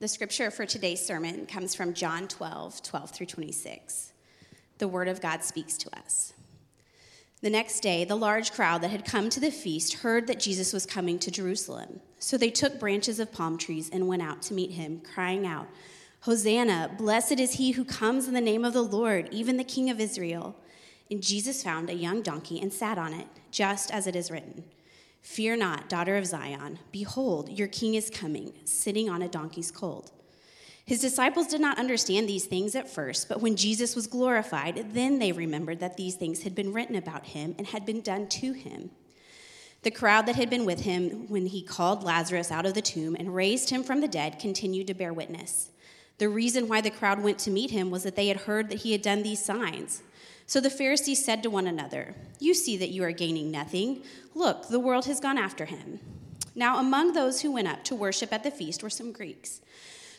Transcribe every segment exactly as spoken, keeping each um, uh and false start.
The scripture for today's sermon comes from John twelve, twelve through twenty-six. The word of God speaks to us. The next day, the large crowd that had come to the feast heard that Jesus was coming to Jerusalem. So they took branches of palm trees and went out to meet him, crying out, "Hosanna, blessed is he who comes in the name of the Lord, even the King of Israel." And Jesus found a young donkey and sat on it, just as it is written, "Fear not, daughter of Zion. Behold, your king is coming, sitting on a donkey's colt." His disciples did not understand these things at first, but when Jesus was glorified, then they remembered that these things had been written about him and had been done to him. The crowd that had been with him when he called Lazarus out of the tomb and raised him from the dead continued to bear witness. The reason why the crowd went to meet him was that they had heard that he had done these signs. So the Pharisees said to one another, "You see that you are gaining nothing. Look, the world has gone after him." Now among those who went up to worship at the feast were some Greeks.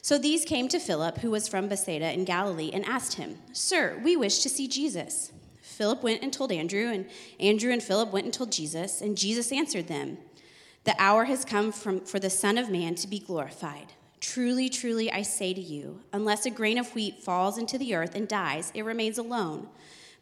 So these came to Philip, who was from Bethsaida in Galilee, and asked him, "Sir, we wish to see Jesus." Philip went and told Andrew, and Andrew and Philip went and told Jesus, and Jesus answered them, "The hour has come from, for the Son of Man to be glorified. Truly, truly, I say to you, unless a grain of wheat falls into the earth and dies, it remains alone.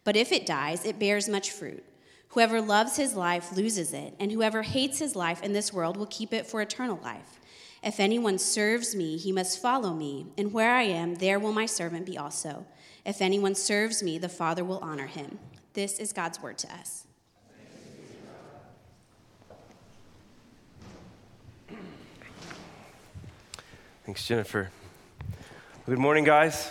But if it dies, it bears much fruit. Whoever loves his life loses it, and whoever hates his life in this world will keep it for eternal life. If anyone serves me, he must follow me, and where I am, there will my servant be also. If anyone serves me, the Father will honor him." This is God's word to us. Thanks, Jennifer. Good morning, guys.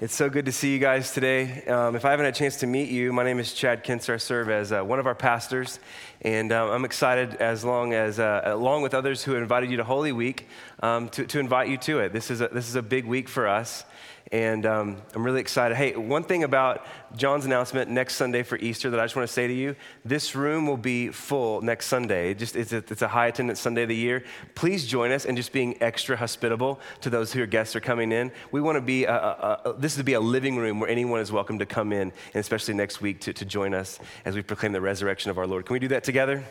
It's so good to see you guys today. Um, if I haven't had a chance to meet you, my name is Chad Kintzer. I serve as uh, one of our pastors, and um, I'm excited, as long as uh, along with others who invited you to Holy Week, um, to, to invite you to it. This is a, this is a big week for us, and um, I'm really excited. Hey, one thing about John's announcement next Sunday for Easter that I just want to say to you: this room will be full next Sunday. It just it's a, it's a high attendance Sunday of the year. Please join us in just being extra hospitable to those who are guests are coming in. We want to be a, a, a, this would be a living room where anyone is welcome to come in, and especially next week to, to join us as we proclaim the resurrection of our Lord. Can we do that together?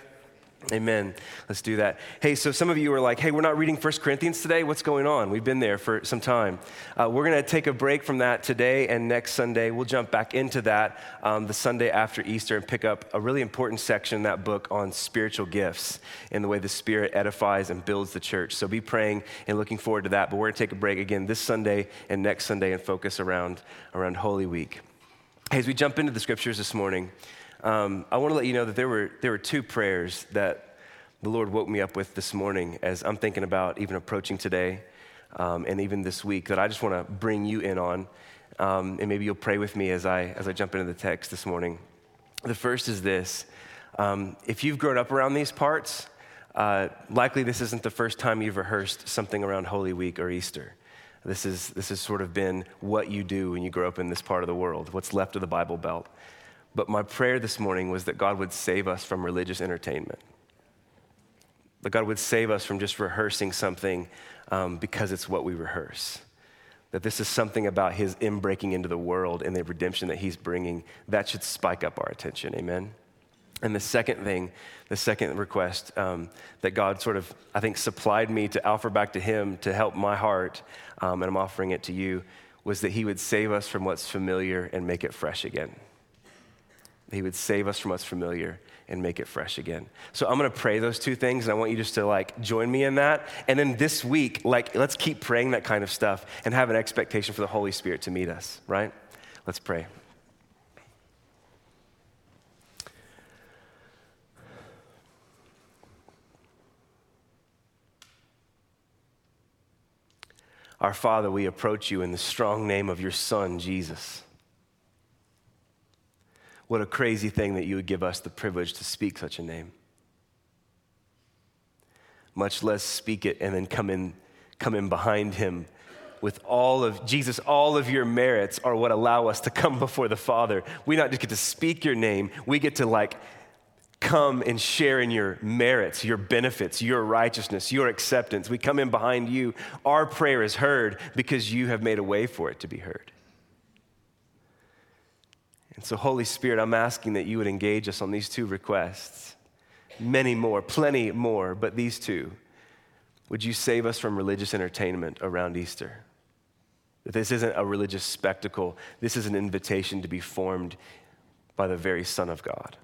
Amen. Let's do that. Hey, so some of you are like, "Hey, we're not reading First Corinthians today. What's going on?" We've been there for some time. Uh, we're going to take a break from that today, and next Sunday we'll jump back into that um, the Sunday after Easter and pick up a really important section in that book on spiritual gifts and the way the Spirit edifies and builds the church. So be praying and looking forward to that. But we're going to take a break again this Sunday and next Sunday and focus around, around Holy Week. Hey, as we jump into the scriptures this morning, Um, I want to let you know that there were there were two prayers that the Lord woke me up with this morning as I'm thinking about even approaching today um, and even this week that I just want to bring you in on, um, and maybe you'll pray with me as I as I jump into the text this morning. The first is this: um, if you've grown up around these parts, uh, likely this isn't the first time you've rehearsed something around Holy Week or Easter. This is this has sort of been what you do when you grow up in this part of the world, what's left of the Bible Belt. But my prayer this morning was that God would save us from religious entertainment. That God would save us from just rehearsing something um, because it's what we rehearse. That this is something about his inbreaking into the world and the redemption that he's bringing. That should spike up our attention, amen? And the second thing, the second request um, that God sort of, I think, supplied me to offer back to him to help my heart, um, and I'm offering it to you, was that he would save us from what's familiar and make it fresh again. He would save us from what's familiar and make it fresh again. So I'm going to pray those two things, and I want you just to like join me in that. And then this week, like, let's keep praying that kind of stuff and have an expectation for the Holy Spirit to meet us, right? Let's pray. Our Father, we approach you in the strong name of your Son, Jesus. What a crazy thing that you would give us the privilege to speak such a name. Much less speak it and then come in, come in behind him with all of, Jesus, all of your merits are what allow us to come before the Father. We not just get to speak your name, we get to like come and share in your merits, your benefits, your righteousness, your acceptance. We come in behind you. Our prayer is heard because you have made a way for it to be heard. And so, Holy Spirit, I'm asking that you would engage us on these two requests. Many more, plenty more, but these two. would you save us from religious entertainment around Easter? That this isn't a religious spectacle. This is an invitation to be formed by the very Son of God.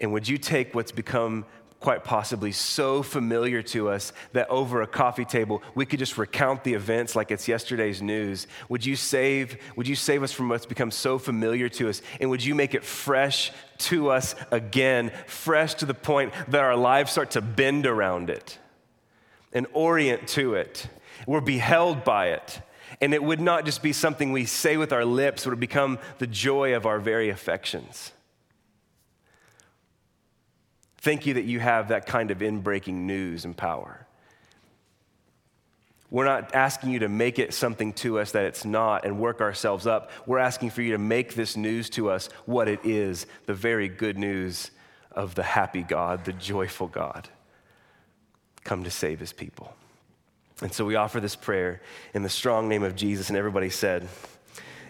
And would you take what's become quite possibly so familiar to us that over a coffee table, we could just recount the events like it's yesterday's news. Would you save, would you save us from what's become so familiar to us? And would you make it fresh to us again, fresh to the point that our lives start to bend around it and orient to it? We're beheld by it. And it would not just be something we say with our lips, it would become the joy of our very affections. Thank you that you have that kind of in-breaking news and power. We're not asking you to make it something to us that it's not and work ourselves up. We're asking for you to make this news to us what it is, the very good news of the happy God, the joyful God, come to save his people. And so we offer this prayer in the strong name of Jesus, and everybody said,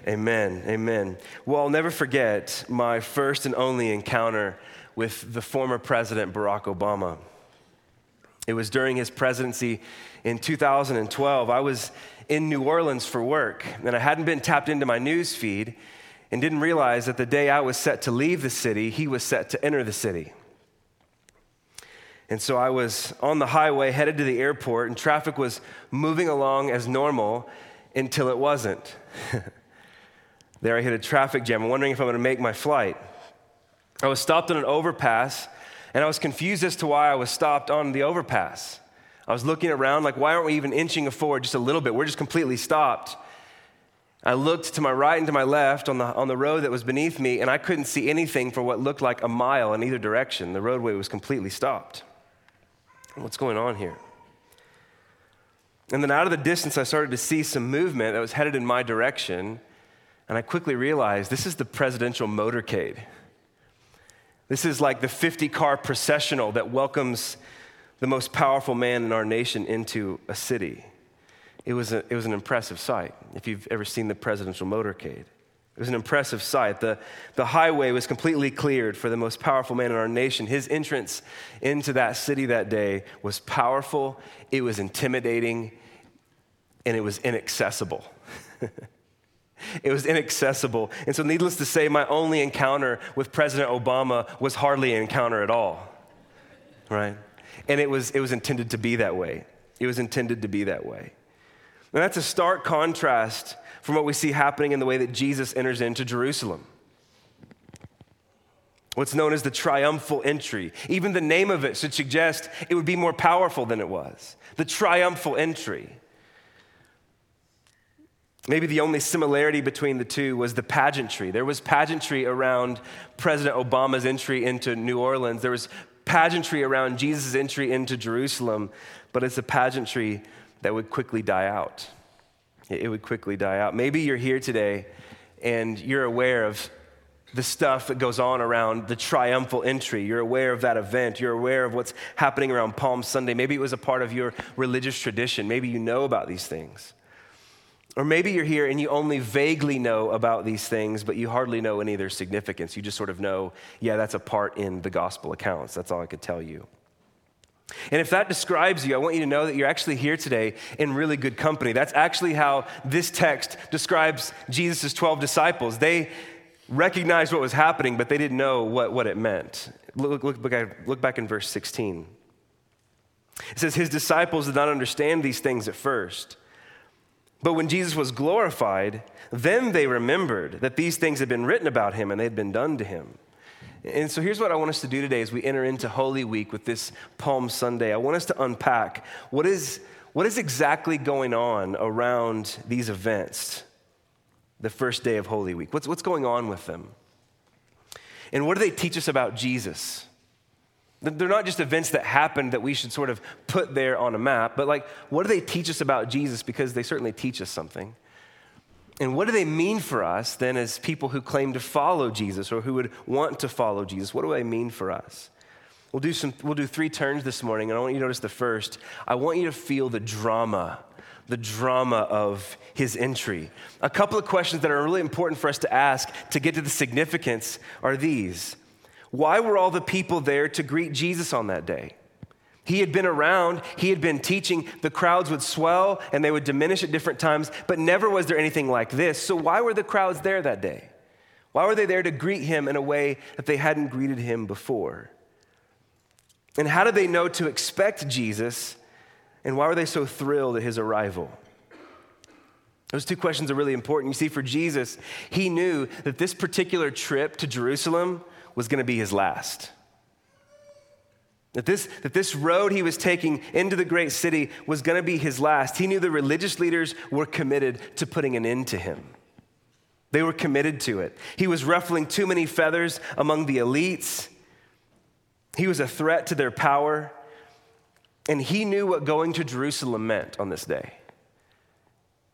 amen, amen. Well, I'll never forget my first and only encounter with the former president, Barack Obama. It was during his presidency in two thousand twelve. I was in New Orleans for work, and I hadn't been tapped into my news feed and didn't realize that the day I was set to leave the city, he was set to enter the city. And so I was on the highway headed to the airport, and traffic was moving along as normal until it wasn't. There I hit a traffic jam, wondering if I'm going to make my flight. I was stopped on an overpass, and I was confused as to why I was stopped on the overpass. I was looking around like, why aren't we even inching forward just a little bit? We're just completely stopped. I looked to my right and to my left on the on the road that was beneath me, and I couldn't see anything for what looked like a mile in either direction. The roadway was completely stopped. What's going on here? And then out of the distance, I started to see some movement that was headed in my direction, and I quickly realized this is the presidential motorcade. This is like the fifty-car processional that welcomes the most powerful man in our nation into a city. It was, a, it was an impressive sight, if you've ever seen the presidential motorcade. It was an impressive sight. The, the highway was completely cleared for the most powerful man in our nation. His entrance into that city that day was powerful, it was intimidating, and it was inaccessible. It was inaccessible. And so needless to say, my only encounter with President Obama was hardly an encounter at all, right? And it was it was intended to be that way. It was intended to be that way. And that's a stark contrast from what we see happening in the way that Jesus enters into Jerusalem. What's known as the triumphal entry. Even the name of it should suggest it would be more powerful than it was. The triumphal entry. Maybe the only similarity between the two was the pageantry. There was pageantry around President Obama's entry into New Orleans. There was pageantry around Jesus' entry into Jerusalem, but it's a pageantry that would quickly die out. It would quickly die out. Maybe you're here today and you're aware of the stuff that goes on around the triumphal entry. You're aware of that event. You're aware of what's happening around Palm Sunday. Maybe it was a part of your religious tradition. Maybe you know about these things. Or maybe you're here and you only vaguely know about these things, but you hardly know any of their significance. You just sort of know, yeah, that's a part in the gospel accounts. That's all I could tell you. And if that describes you, I want you to know that you're actually here today in really good company. That's actually how this text describes Jesus' twelve disciples. They recognized what was happening, but they didn't know what, what it meant. Look, look, look, look back in verse sixteen. It says, his disciples did not understand these things at first. But when Jesus was glorified, then they remembered that these things had been written about him and they had been done to him. And so here's what I want us to do today as we enter into Holy Week with this Palm Sunday. I want us to unpack what is, what is exactly going on around these events, the first day of Holy Week. What's, what's going on with them? And what do they teach us about Jesus? They're not just events that happened that we should sort of put there on a map, but like, what do they teach us about Jesus? Because they certainly teach us something. And what do they mean for us then as people who claim to follow Jesus or who would want to follow Jesus? What do they mean for us? We'll do some, we'll do three turns this morning, and I want you to notice the first. I want you to feel the drama, the drama of his entry. A couple of questions that are really important for us to ask to get to the significance are these. Why were all the people there to greet Jesus on that day? He had been around, he had been teaching, the crowds would swell and they would diminish at different times, but never was there anything like this. So why were the crowds there that day? Why were they there to greet him in a way that they hadn't greeted him before? And how did they know to expect Jesus, and why were they so thrilled at his arrival? Those two questions are really important. You see, for Jesus, he knew that this particular trip to Jerusalem was going to be his last. That this, that this road he was taking into the great city was going to be his last. He knew the religious leaders were committed to putting an end to him. They were committed to it. He was ruffling too many feathers among the elites. He was a threat to their power. And he knew what going to Jerusalem meant on this day.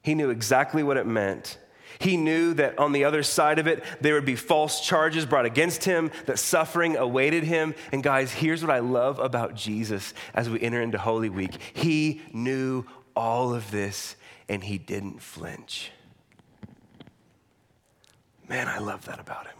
He knew exactly what it meant. He knew that on the other side of it, there would be false charges brought against him, that suffering awaited him. And guys, here's what I love about Jesus as we enter into Holy Week. He knew all of this, and he didn't flinch. Man, I love that about him.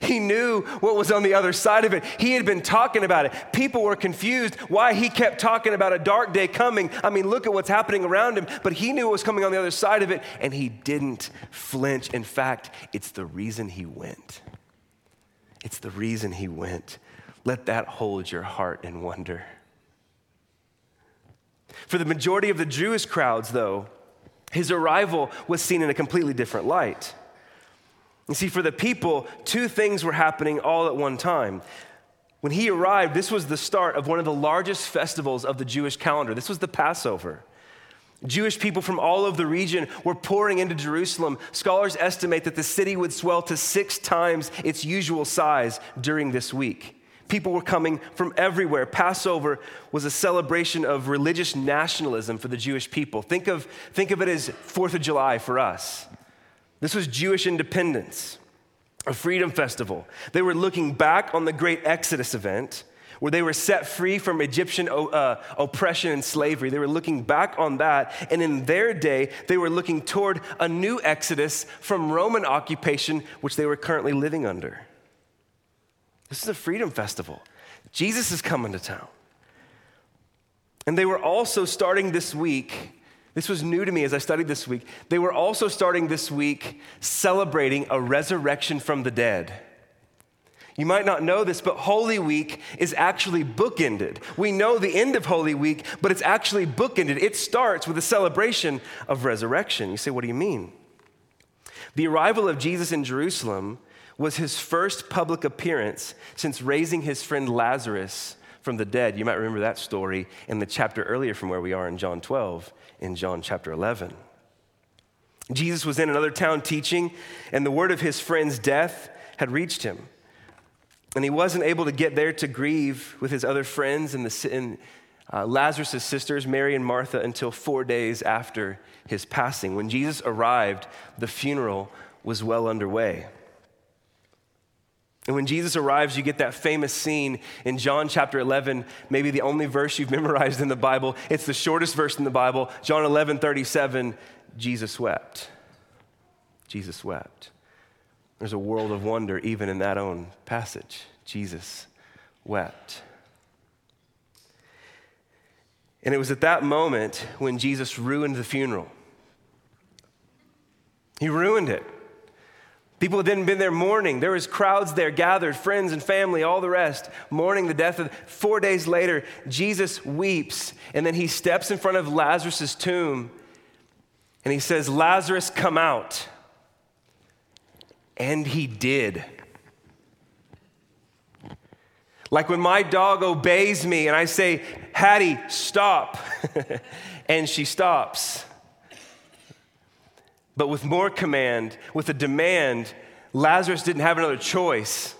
He knew what was on the other side of it. He had been talking about it. People were confused why he kept talking about a dark day coming. I mean, look at what's happening around him. But he knew what was coming on the other side of it, and he didn't flinch. In fact, it's the reason he went. It's the reason he went. Let that hold your heart and wonder. For the majority of the Jewish crowds, though, his arrival was seen in a completely different light. You see, for the people, two things were happening all at one time. When he arrived, this was the start of one of the largest festivals of the Jewish calendar. This was the Passover. Jewish people from all over the region were pouring into Jerusalem. Scholars estimate that the city would swell to six times its usual size during this week. People were coming from everywhere. Passover was a celebration of religious nationalism for the Jewish people. Think of, think of it as Fourth of July for us. This was Jewish independence, a freedom festival. They were looking back on the great Exodus event where they were set free from Egyptian uh, oppression and slavery. They were looking back on that, and in their day, they were looking toward a new Exodus from Roman occupation, which they were currently living under. This is a freedom festival. Jesus is coming to town. And they were also starting this week. This was new to me as I studied this week. They were also starting this week celebrating a resurrection from the dead. You might not know this, but Holy Week is actually bookended. We know the end of Holy Week, but it's actually bookended. It starts with a celebration of resurrection. You say, what do you mean? The arrival of Jesus in Jerusalem was his first public appearance since raising his friend Lazarus from the dead. You might remember that story in the chapter earlier from where we are in John twelve, in John chapter eleven. Jesus was in another town teaching, and the word of his friend's death had reached him. And he wasn't able to get there to grieve with his other friends and, the, and uh, Lazarus' sisters, Mary and Martha, until four days after his passing. When Jesus arrived, the funeral was well underway. And when Jesus arrives, you get that famous scene in John chapter eleven, maybe the only verse you've memorized in the Bible. It's the shortest verse in the Bible, John eleven thirty-seven, Jesus wept. Jesus wept. There's a world of wonder even in that own passage. Jesus wept. And it was at that moment when Jesus ruined the funeral. He ruined it. People had then been there mourning. There was crowds there gathered, friends and family, all the rest, mourning the death of. Four days later, Jesus weeps, and then he steps in front of Lazarus' tomb, and he says, Lazarus, come out. And he did. Like when my dog obeys me, and I say, Hattie, stop, and she stops. But with more command, with a demand, Lazarus didn't have another choice.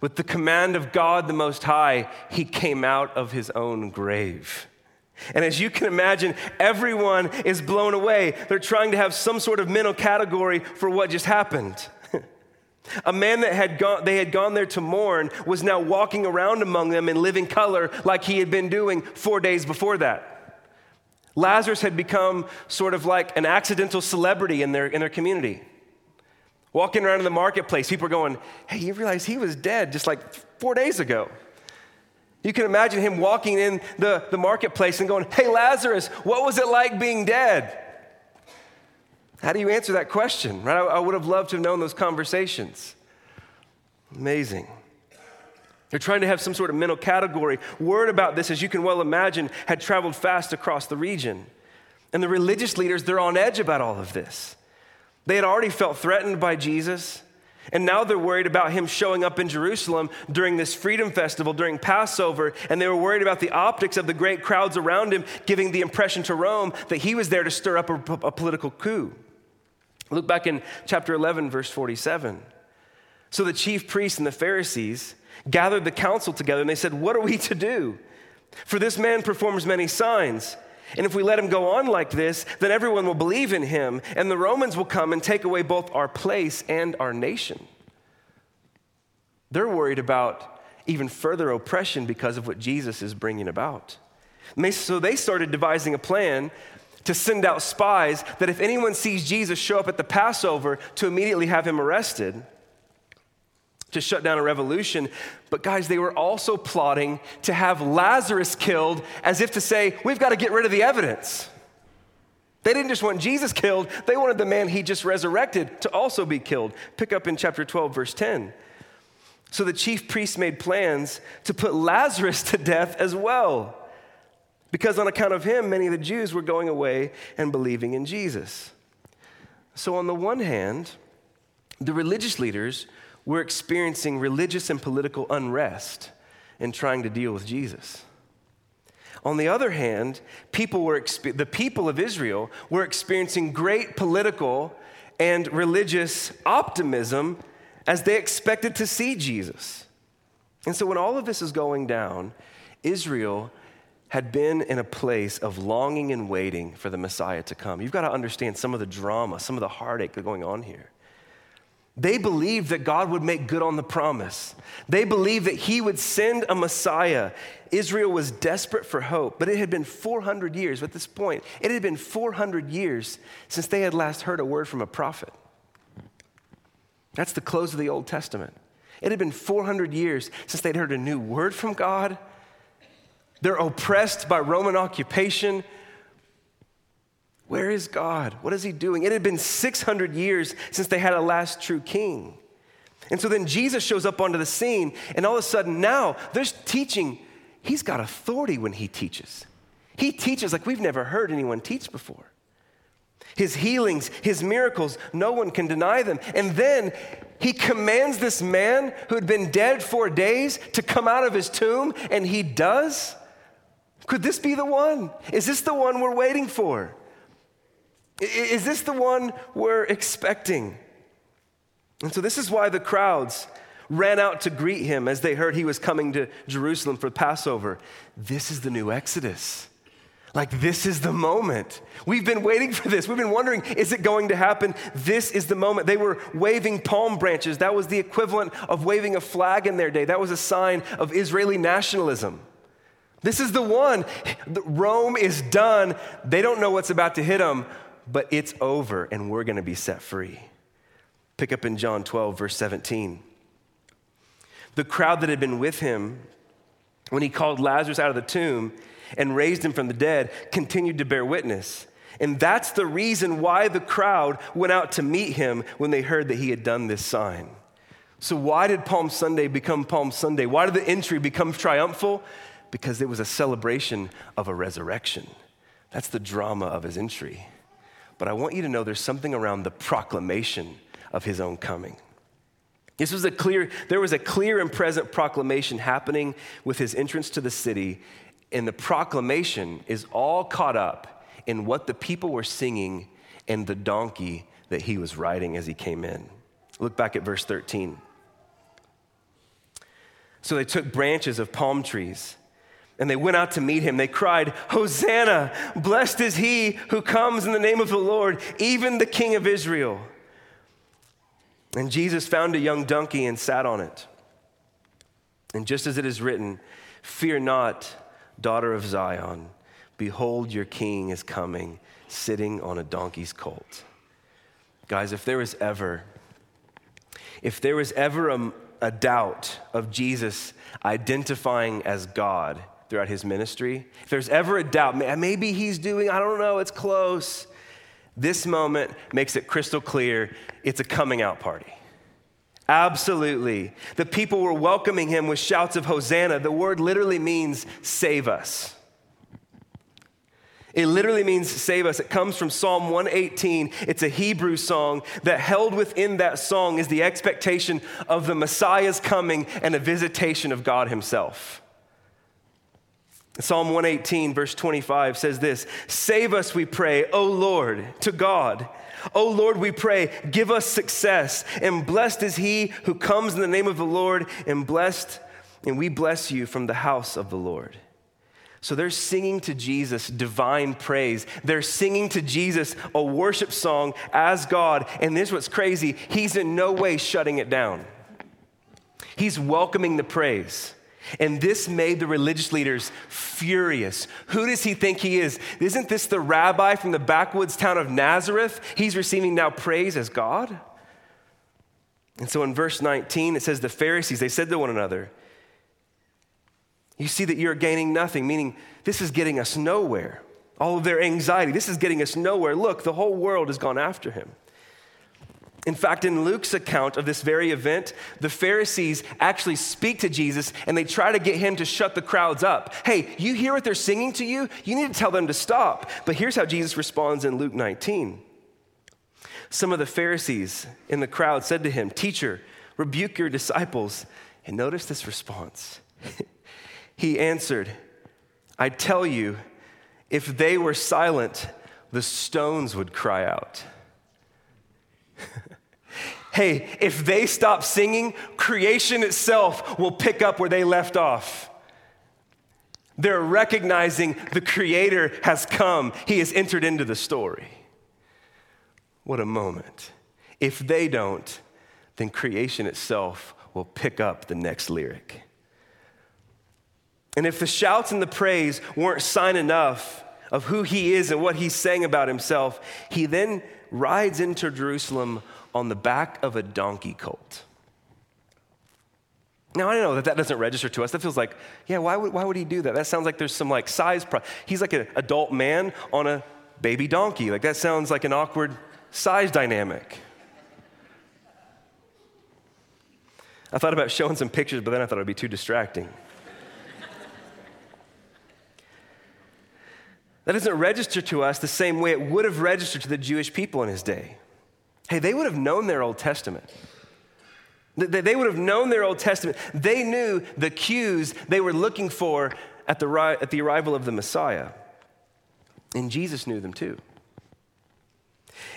With the command of God the Most High, he came out of his own grave. And as you can imagine, everyone is blown away. They're trying to have some sort of mental category for what just happened. A man that had gone, they had gone there to mourn was now walking around among them in living color like he had been doing four days before that. Lazarus had become sort of like an accidental celebrity in their in their community. Walking around in the marketplace, people are going, hey, you realize he was dead just like four days ago. You can imagine him walking in the, the marketplace and going, "Hey, Lazarus, what was it like being dead?" How do you answer that question, right? I, I would have loved to have known those conversations. Amazing. They're trying to have some sort of mental category. Word about this, as you can well imagine, had traveled fast across the region. And the religious leaders, they're on edge about all of this. They had already felt threatened by Jesus, and now they're worried about him showing up in Jerusalem during this Freedom Festival, during Passover, and they were worried about the optics of the great crowds around him, giving the impression to Rome that he was there to stir up a, a political coup. Look back in chapter eleven, verse forty-seven. So the chief priests and the Pharisees gathered the council together, and they said, "What are we to do? For this man performs many signs. And if we let him go on like this, then everyone will believe in him, and the Romans will come and take away both our place and our nation." They're worried about even further oppression because of what Jesus is bringing about. They, so they started devising a plan to send out spies that if anyone sees Jesus show up at the Passover, to immediately have him arrested, to shut down a revolution. But guys, they were also plotting to have Lazarus killed, as if to say, we've got to get rid of the evidence. They didn't just want Jesus killed, they wanted the man he just resurrected to also be killed. Pick up in chapter twelve, verse ten. So the chief priests made plans to put Lazarus to death as well, because on account of him, many of the Jews were going away and believing in Jesus. So on the one hand, the religious leaders we're experiencing religious and political unrest in trying to deal with Jesus. On the other hand, people were expe- the people of Israel were experiencing great political and religious optimism as they expected to see Jesus. And so when all of this is going down, Israel had been in a place of longing and waiting for the Messiah to come. You've got to understand some of the drama, some of the heartache that's going on here. They believed that God would make good on the promise. They believed that he would send a Messiah. Israel was desperate for hope, but it had been four hundred years at this point. It had been four hundred years since they had last heard a word from a prophet. That's the close of the Old Testament. It had been four hundred years since they'd heard a new word from God. They're oppressed by Roman occupation. Where is God? What is he doing? It had been six hundred years since they had a last true king. And so then Jesus shows up onto the scene, and all of a sudden now there's teaching. He's got authority when he teaches. He teaches like we've never heard anyone teach before. His healings, his miracles, no one can deny them. And then he commands this man who had been dead four days to come out of his tomb, and he does? Could this be the one? Is this the one we're waiting for? Is this the one we're expecting? And so this is why the crowds ran out to greet him as they heard he was coming to Jerusalem for Passover. This is the new Exodus. Like, this is the moment. We've been waiting for this. We've been wondering, is it going to happen? This is the moment. They were waving palm branches. That was the equivalent of waving a flag in their day. That was a sign of Israeli nationalism. This is the one. Rome is done. They don't know what's about to hit them. But it's over, and we're going to be set free. Pick up in John twelve, verse seventeen. The crowd that had been with him when he called Lazarus out of the tomb and raised him from the dead continued to bear witness. And that's the reason why the crowd went out to meet him when they heard that he had done this sign. So why did Palm Sunday become Palm Sunday? Why did the entry become triumphal? Because it was a celebration of a resurrection. That's the drama of his entry. But I want you to know there's something around the proclamation of his own coming. This was a clear, there was a clear and present proclamation happening with his entrance to the city, and the proclamation is all caught up in what the people were singing and the donkey that he was riding as he came in. Look back at verse thirteen. So they took branches of palm trees, and they went out to meet him. They cried, "Hosanna, blessed is he who comes in the name of the Lord, even the King of Israel." And Jesus found a young donkey and sat on it. And just as it is written, "Fear not, daughter of Zion. Behold, your king is coming, sitting on a donkey's colt." Guys, if there was ever, if there was ever a, a doubt of Jesus identifying as God throughout his ministry, if there's ever a doubt, maybe he's doing, I don't know, it's close, this moment makes it crystal clear it's a coming out party. Absolutely. The people were welcoming him with shouts of Hosanna. The word literally means save us. It literally means save us. It comes from Psalm one eighteen. It's a Hebrew song that held within that song is the expectation of the Messiah's coming and a visitation of God himself. Psalm one eighteen, verse twenty-five says this, "Save us, we pray, O Lord, to God. O Lord, we pray, give us success. And blessed is he who comes in the name of the Lord, and blessed, and we bless you from the house of the Lord." So they're singing to Jesus divine praise. They're singing to Jesus a worship song as God. And this is what's crazy. He's in no way shutting it down. He's welcoming the praise. And this made the religious leaders furious. Who does he think he is? Isn't this the rabbi from the backwoods town of Nazareth? He's receiving now praise as God. And so in verse nineteen, it says the Pharisees, they said to one another, "You see that you're gaining nothing," meaning this is getting us nowhere. All of their anxiety, this is getting us nowhere. Look, the whole world has gone after him. In fact, in Luke's account of this very event, the Pharisees actually speak to Jesus and they try to get him to shut the crowds up. Hey, you hear what they're singing to you? You need to tell them to stop. But here's how Jesus responds in Luke nineteen. Some of the Pharisees in the crowd said to him, "Teacher, rebuke your disciples." And notice this response. He answered, "I tell you, if they were silent, the stones would cry out." Hey, if they stop singing, creation itself will pick up where they left off. They're recognizing the Creator has come. He has entered into the story. What a moment. If they don't, then creation itself will pick up the next lyric. And if the shouts and the praise weren't sign enough of who he is and what he's saying about himself, he then rides into Jerusalem on the back of a donkey colt. Now, I know that that doesn't register to us. That feels like, yeah, why would, why would he do that? That sounds like there's some like size problem. He's like an adult man on a baby donkey. Like that sounds like an awkward size dynamic. I thought about showing some pictures, but then I thought it would be too distracting. That doesn't register to us the same way it would have registered to the Jewish people in his day. Hey, they would have known their Old Testament. They would have known their Old Testament. They knew the cues they were looking for at the at the arrival of the Messiah. And Jesus knew them too.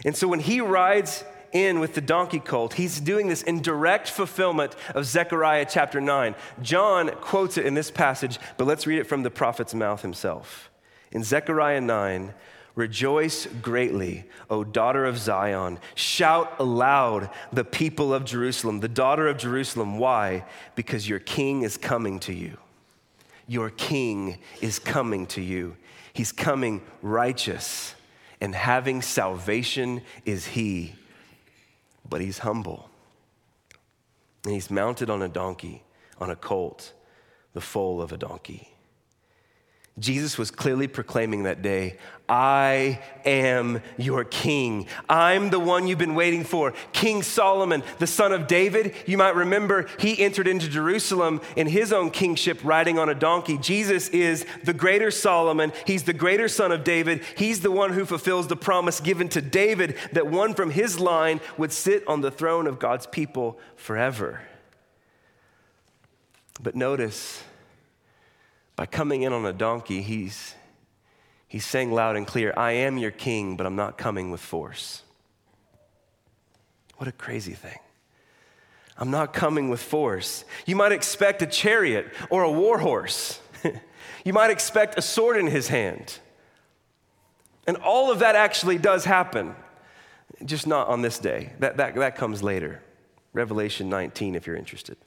And so when he rides in with the donkey colt, he's doing this in direct fulfillment of Zechariah chapter nine. John quotes it in this passage, but let's read it from the prophet's mouth himself. In Zechariah nine, "Rejoice greatly, O daughter of Zion. Shout aloud, the people of Jerusalem, the daughter of Jerusalem." Why? "Because your king is coming to you." Your king is coming to you. He's coming righteous and having salvation is he. But he's humble. And he's mounted on a donkey, on a colt, the foal of a donkey. Jesus was clearly proclaiming that day, "I am your king. I'm the one you've been waiting for." King Solomon, the son of David, you might remember, he entered into Jerusalem in his own kingship riding on a donkey. Jesus is the greater Solomon. He's the greater son of David. He's the one who fulfills the promise given to David that one from his line would sit on the throne of God's people forever. But notice, by coming in on a donkey, he's, he's saying loud and clear, "I am your king, but I'm not coming with force." What a crazy thing. I'm not coming with force. You might expect a chariot or a war horse. You might expect a sword in his hand. And all of that actually does happen, just not on this day. That, that, that comes later. Revelation nineteen, if you're interested.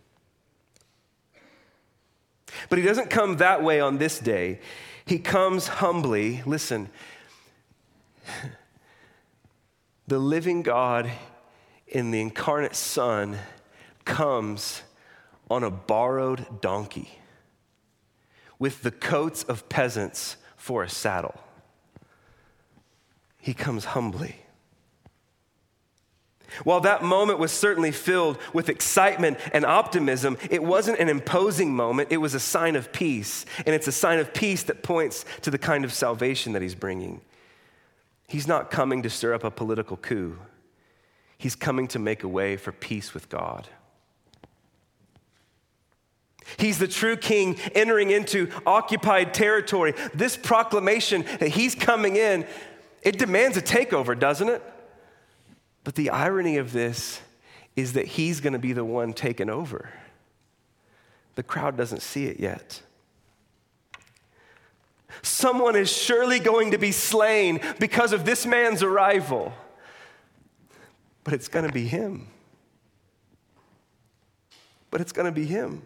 But he doesn't come that way on this day. He comes humbly. Listen, the living God in the incarnate Son comes on a borrowed donkey with the coats of peasants for a saddle. He comes humbly. While that moment was certainly filled with excitement and optimism, it wasn't an imposing moment. It was a sign of peace. And it's a sign of peace that points to the kind of salvation that he's bringing. He's not coming to stir up a political coup. He's coming to make a way for peace with God. He's the true king entering into occupied territory. This proclamation that he's coming in, it demands a takeover, doesn't it? But the irony of this is that he's going to be the one taken over. The crowd doesn't see it yet. Someone is surely going to be slain because of this man's arrival, but it's going to be him. But it's going to be him.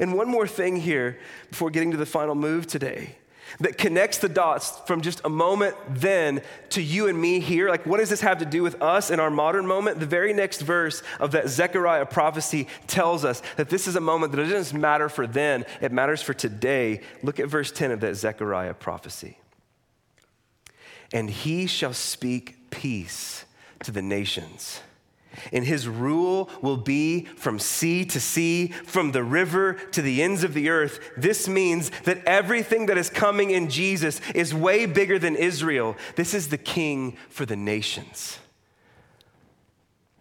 And one more thing here before getting to the final move today that connects the dots from just a moment then to you and me here. Like, what does this have to do with us in our modern moment? The very next verse of that Zechariah prophecy tells us that this is a moment that doesn't just matter for then, it matters for today. Look at verse ten of that Zechariah prophecy. And he shall speak peace to the nations. And his rule will be from sea to sea, from the river to the ends of the earth. This means that everything that is coming in Jesus is way bigger than Israel. This is the king for the nations.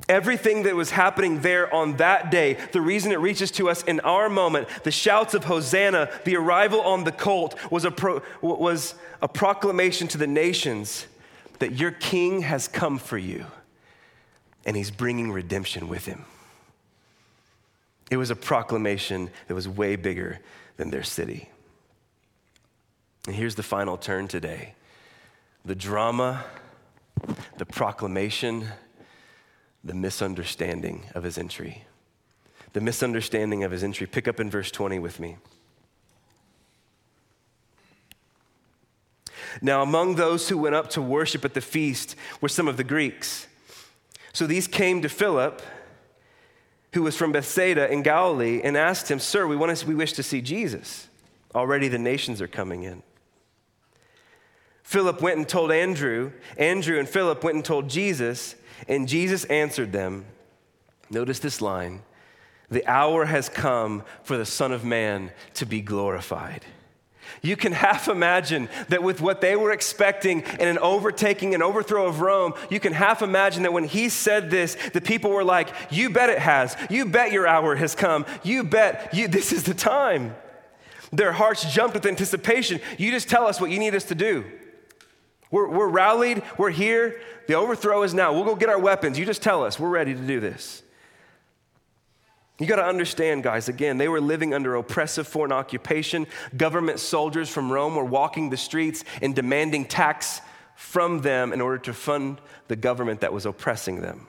Everything that was happening there on that day, the reason it reaches to us in our moment, the shouts of Hosanna, the arrival on the colt, was a, pro- was a proclamation to the nations that your king has come for you. And he's bringing redemption with him. It was a proclamation that was way bigger than their city. And here's the final turn today. The drama, the proclamation, the misunderstanding of his entry. The misunderstanding of his entry. Pick up in verse twenty with me. Now, among those who went up to worship at the feast were some of the Greeks. So these came to Philip, who was from Bethsaida in Galilee, and asked him, Sir, we want to, we wish to see Jesus. Already the nations are coming in. Philip went and told Andrew. Andrew and Philip went and told Jesus, and Jesus answered them. Notice this line, the hour has come for the Son of Man to be glorified. You can half imagine that with what they were expecting in an overtaking and overthrow of Rome, you can half imagine that when he said this, the people were like, you bet it has. You bet your hour has come. You bet you, this is the time. Their hearts jumped with anticipation. You just tell us what you need us to do. We're, we're rallied. We're here. The overthrow is now. We'll go get our weapons. You just tell us. We're ready to do this. You got to understand, guys, again, they were living under oppressive foreign occupation. Government soldiers from Rome were walking the streets and demanding tax from them in order to fund the government that was oppressing them.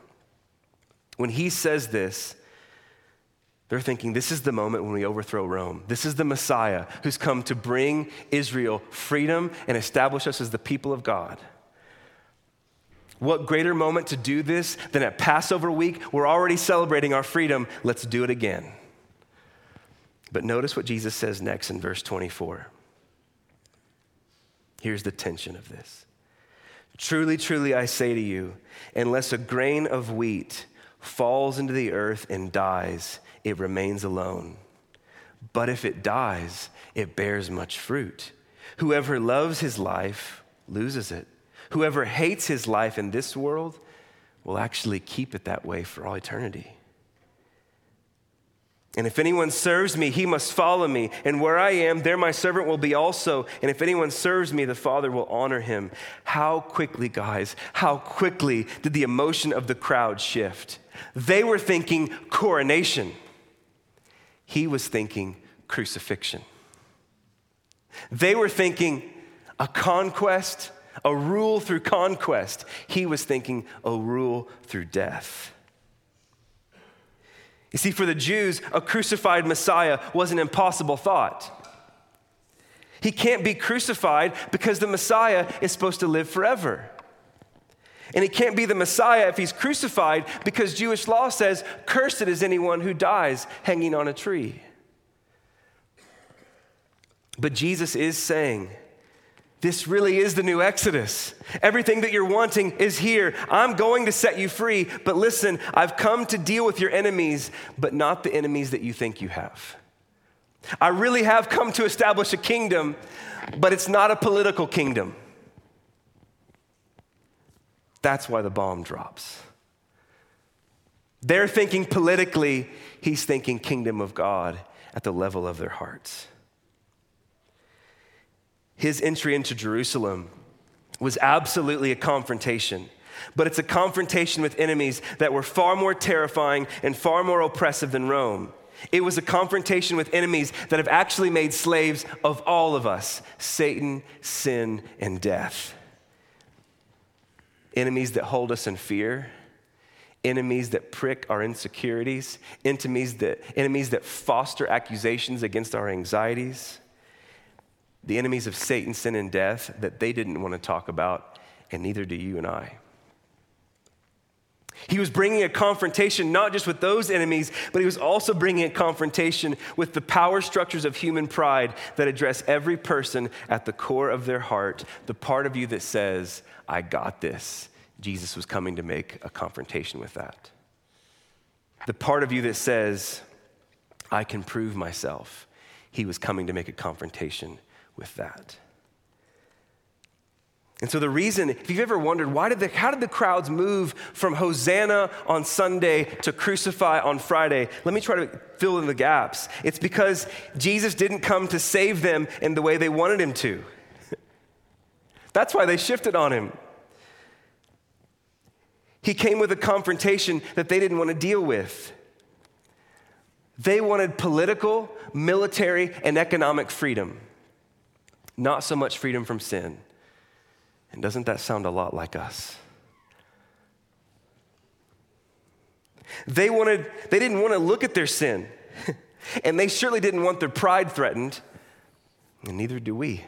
When he says this, they're thinking, this is the moment when we overthrow Rome. This is the Messiah who's come to bring Israel freedom and establish us as the people of God. What greater moment to do this than at Passover week? We're already celebrating our freedom. Let's do it again. But notice what Jesus says next in verse twenty-four. Here's the tension of this. Truly, truly, I say to you, unless a grain of wheat falls into the earth and dies, it remains alone. But if it dies, it bears much fruit. Whoever loves his life loses it. Whoever hates his life in this world will actually keep it that way for all eternity. And if anyone serves me, he must follow me. And where I am, there my servant will be also. And if anyone serves me, the Father will honor him. How quickly, guys, how quickly did the emotion of the crowd shift? They were thinking coronation. He was thinking crucifixion. They were thinking a conquest, a rule through conquest. He was thinking a rule through death. You see, for the Jews, a crucified Messiah was an impossible thought. He can't be crucified because the Messiah is supposed to live forever. And he can't be the Messiah if he's crucified, because Jewish law says, cursed is anyone who dies hanging on a tree. But Jesus is saying, this really is the new Exodus. Everything that you're wanting is here. I'm going to set you free, but listen, I've come to deal with your enemies, but not the enemies that you think you have. I really have come to establish a kingdom, but it's not a political kingdom. That's why the bomb drops. They're thinking politically, he's thinking kingdom of God at the level of their hearts. His entry into Jerusalem was absolutely a confrontation, but it's a confrontation with enemies that were far more terrifying and far more oppressive than Rome. It was a confrontation with enemies that have actually made slaves of all of us: Satan, sin, and death. Enemies that hold us in fear, enemies that prick our insecurities, enemies that, enemies that foster accusations against our anxieties, the enemies of Satan, sin, and death that they didn't want to talk about, and neither do you and I. He was bringing a confrontation not just with those enemies, but he was also bringing a confrontation with the power structures of human pride that address every person at the core of their heart, the part of you that says, I got this. Jesus was coming to make a confrontation with that. The part of you that says, I can prove myself. He was coming to make a confrontation with that. And so the reason, if you've ever wondered, why did the, how did the crowds move from Hosanna on Sunday to Crucify on Friday? Let me try to fill in the gaps. It's because Jesus didn't come to save them in the way they wanted him to. That's why they shifted on him. He came with a confrontation that they didn't want to deal with. They wanted political, military, and economic freedom, not so much freedom from sin. And doesn't that sound a lot like us? They wanted, they didn't want to look at their sin, and they surely didn't want their pride threatened, and neither do we.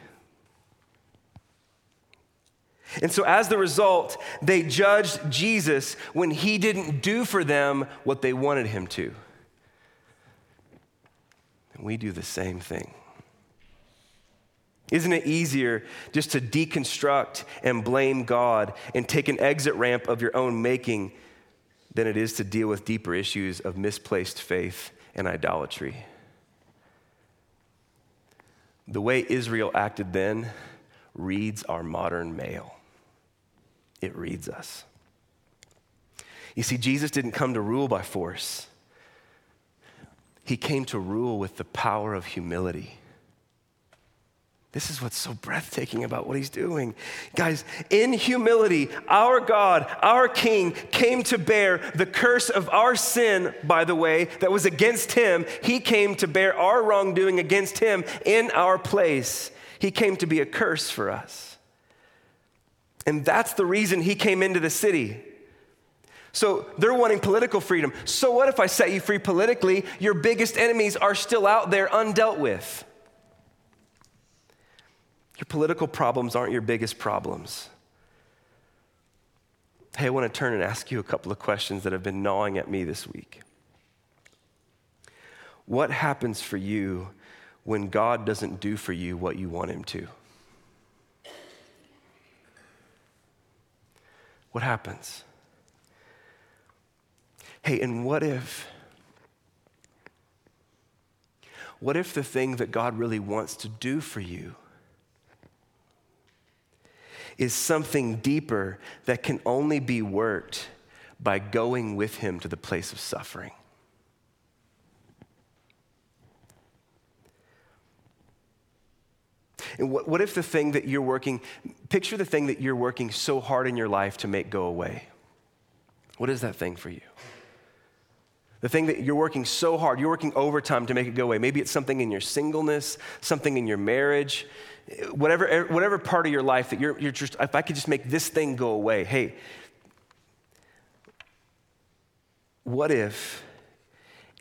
And so as the result, they judged Jesus when he didn't do for them what they wanted him to. And we do the same thing. Isn't it easier just to deconstruct and blame God and take an exit ramp of your own making than it is to deal with deeper issues of misplaced faith and idolatry? The way Israel acted then reads our modern mail. It reads us. You see, Jesus didn't come to rule by force. He came to rule with the power of humility. This is what's so breathtaking about what he's doing. Guys, in humility, our God, our King, came to bear the curse of our sin, by the way, that was against him. He came to bear our wrongdoing against him in our place. He came to be a curse for us. And that's the reason he came into the city. So they're wanting political freedom. So what if I set you free politically? Your biggest enemies are still out there undealt with. Your political problems aren't your biggest problems. Hey, I want to turn and ask you a couple of questions that have been gnawing at me this week. What happens for you when God doesn't do for you what you want him to? What happens? Hey, and what if, what if the thing that God really wants to do for you is something deeper that can only be worked by going with him to the place of suffering? And what, what if the thing that you're working, picture the thing that you're working so hard in your life to make go away. What is that thing for you? The thing that you're working so hard, you're working overtime to make it go away. Maybe it's something in your singleness, something in your marriage, whatever whatever part of your life that you're, you're just, if I could just make this thing go away. Hey, what if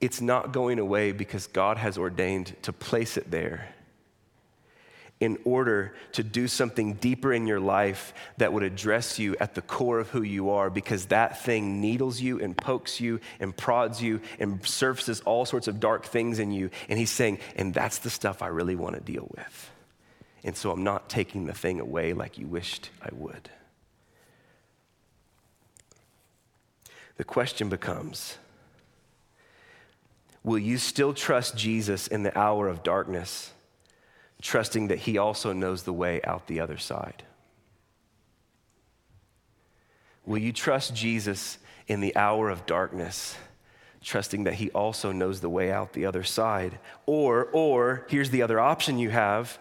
it's not going away because God has ordained to place it there in order to do something deeper in your life that would address you at the core of who you are, because that thing needles you and pokes you and prods you and surfaces all sorts of dark things in you. And he's saying, and that's the stuff I really want to deal with. And so I'm not taking the thing away like you wished I would. The question becomes, will you still trust Jesus in the hour of darkness, trusting that he also knows the way out the other side? Will you trust Jesus in the hour of darkness, trusting that he also knows the way out the other side? Or, or here's the other option you have.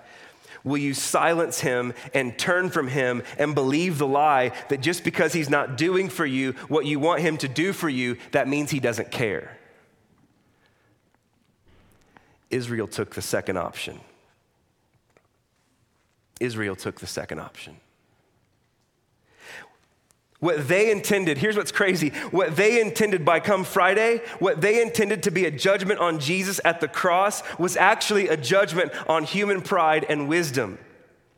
Will you silence him and turn from him and believe the lie that just because he's not doing for you what you want him to do for you, that means he doesn't care? Israel took the second option. Israel took the second option. What they intended, here's what's crazy, what they intended by come Friday, what they intended to be a judgment on Jesus at the cross was actually a judgment on human pride and wisdom,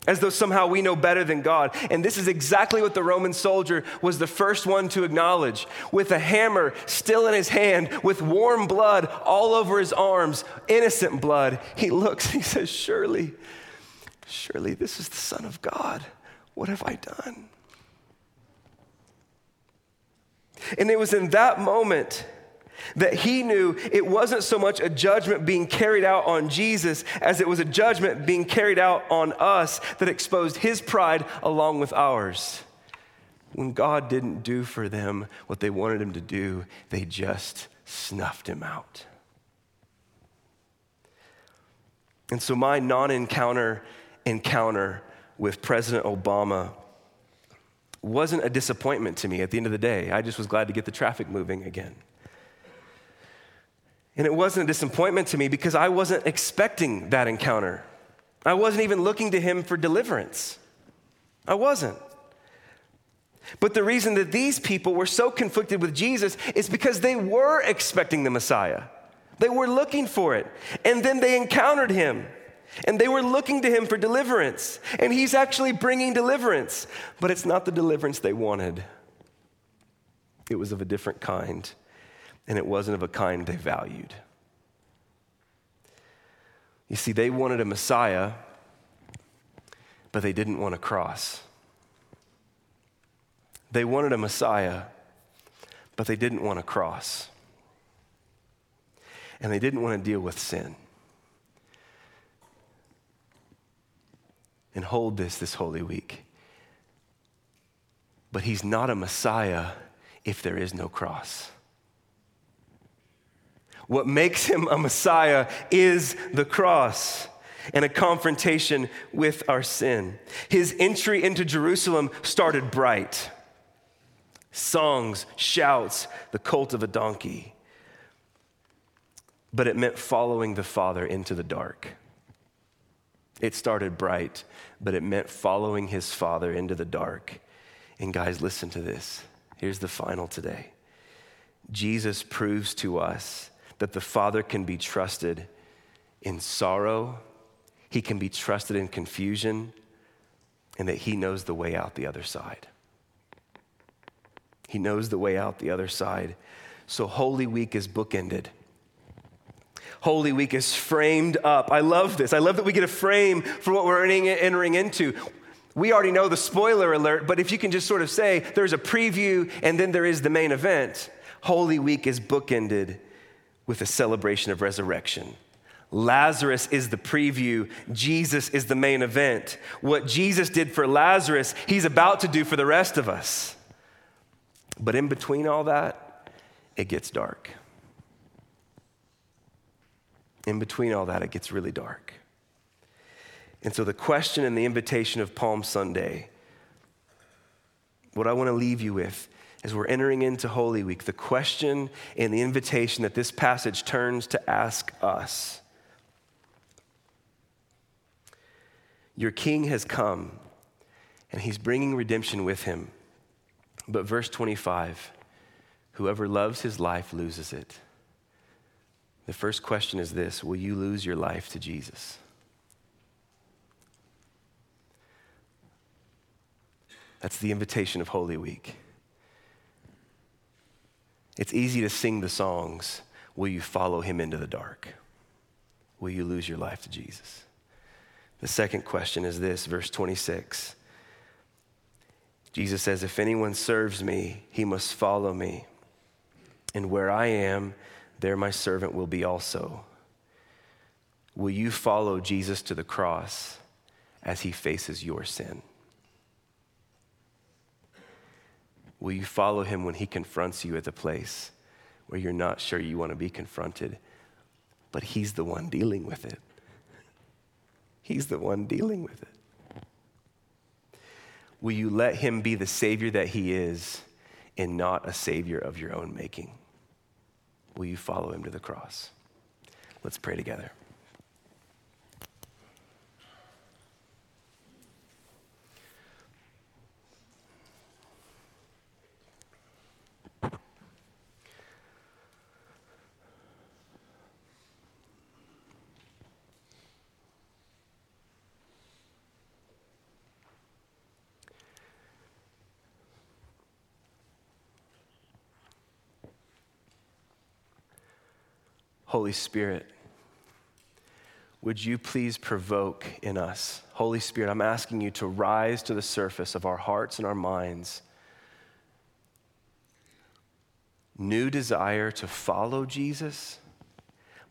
as though somehow we know better than God. And this is exactly what the Roman soldier was the first one to acknowledge. With a hammer still in his hand, with warm blood all over his arms, innocent blood, he looks and he says, surely, surely this is the Son of God. What have I done? And it was in that moment that he knew it wasn't so much a judgment being carried out on Jesus as it was a judgment being carried out on us that exposed his pride along with ours. When God didn't do for them what they wanted him to do, they just snuffed him out. And so my non-encounter encounter with President Obama wasn't a disappointment to me at the end of the day. I just was glad to get the traffic moving again. And it wasn't a disappointment to me because I wasn't expecting that encounter. I wasn't even looking to him for deliverance. I wasn't. But the reason that these people were so conflicted with Jesus is because they were expecting the Messiah. They were looking for it. And then they encountered him. And they were looking to him for deliverance. And he's actually bringing deliverance. But it's not the deliverance they wanted. It was of a different kind. And it wasn't of a kind they valued. You see, they wanted a Messiah, but they didn't want a cross. They wanted a Messiah, but they didn't want a cross. And they didn't want to deal with sin. And hold this this Holy Week. But he's not a Messiah if there is no cross. What makes him a Messiah is the cross and a confrontation with our sin. His entry into Jerusalem started bright. Songs, shouts, the colt of a donkey. But it meant following the Father into the dark. It started bright, but it meant following his Father into the dark. And guys, listen to this. Here's the final today. Jesus proves to us that the Father can be trusted in sorrow, he can be trusted in confusion, and that he knows the way out the other side. He knows the way out the other side. So Holy Week is bookended. Holy Week is framed up. I love this. I love that we get a frame for what we're entering into. We already know the spoiler alert, but if you can just sort of say there's a preview and then there is the main event. Holy Week is bookended with a celebration of resurrection. Lazarus is the preview. Jesus is the main event. What Jesus did for Lazarus, he's about to do for the rest of us. But in between all that, it gets dark. In between all that, it gets really dark. And so the question and the invitation of Palm Sunday, what I want to leave you with as we're entering into Holy Week, the question and the invitation that this passage turns to ask us. Your King has come, and he's bringing redemption with him. But verse twenty-five, whoever loves his life loses it. The first question is this, will you lose your life to Jesus? That's the invitation of Holy Week. It's easy to sing the songs, will you follow him into the dark? Will you lose your life to Jesus? The second question is this, verse twenty-six. Jesus says, if anyone serves me, he must follow me. And where I am, there my servant will be also. Will you follow Jesus to the cross as he faces your sin? Will you follow him when he confronts you at the place where you're not sure you want to be confronted, but he's the one dealing with it? He's the one dealing with it. Will you let him be the Savior that he is and not a Savior of your own making? Will you follow him to the cross? Let's pray together. Holy Spirit, would you please provoke in us? Holy Spirit, I'm asking you to rise to the surface of our hearts and our minds. New desire to follow Jesus,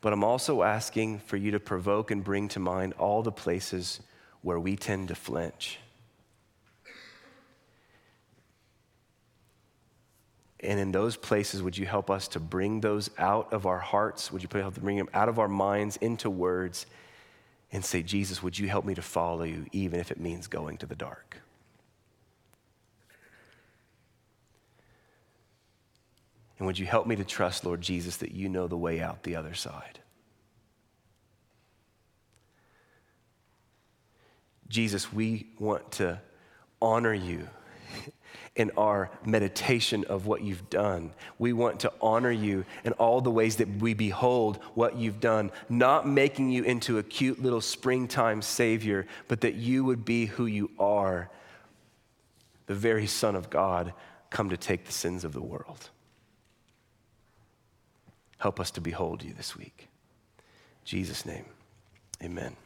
but I'm also asking for you to provoke and bring to mind all the places where we tend to flinch. And in those places, would you help us to bring those out of our hearts? Would you help to bring them out of our minds into words and say, Jesus, would you help me to follow you, even if it means going to the dark? And would you help me to trust, Lord Jesus, that you know the way out the other side? Jesus, we want to honor you in our meditation of what you've done. We want to honor you in all the ways that we behold what you've done, not making you into a cute little springtime savior, but that you would be who you are, the very Son of God, come to take the sins of the world. Help us to behold you this week. In Jesus' name, amen.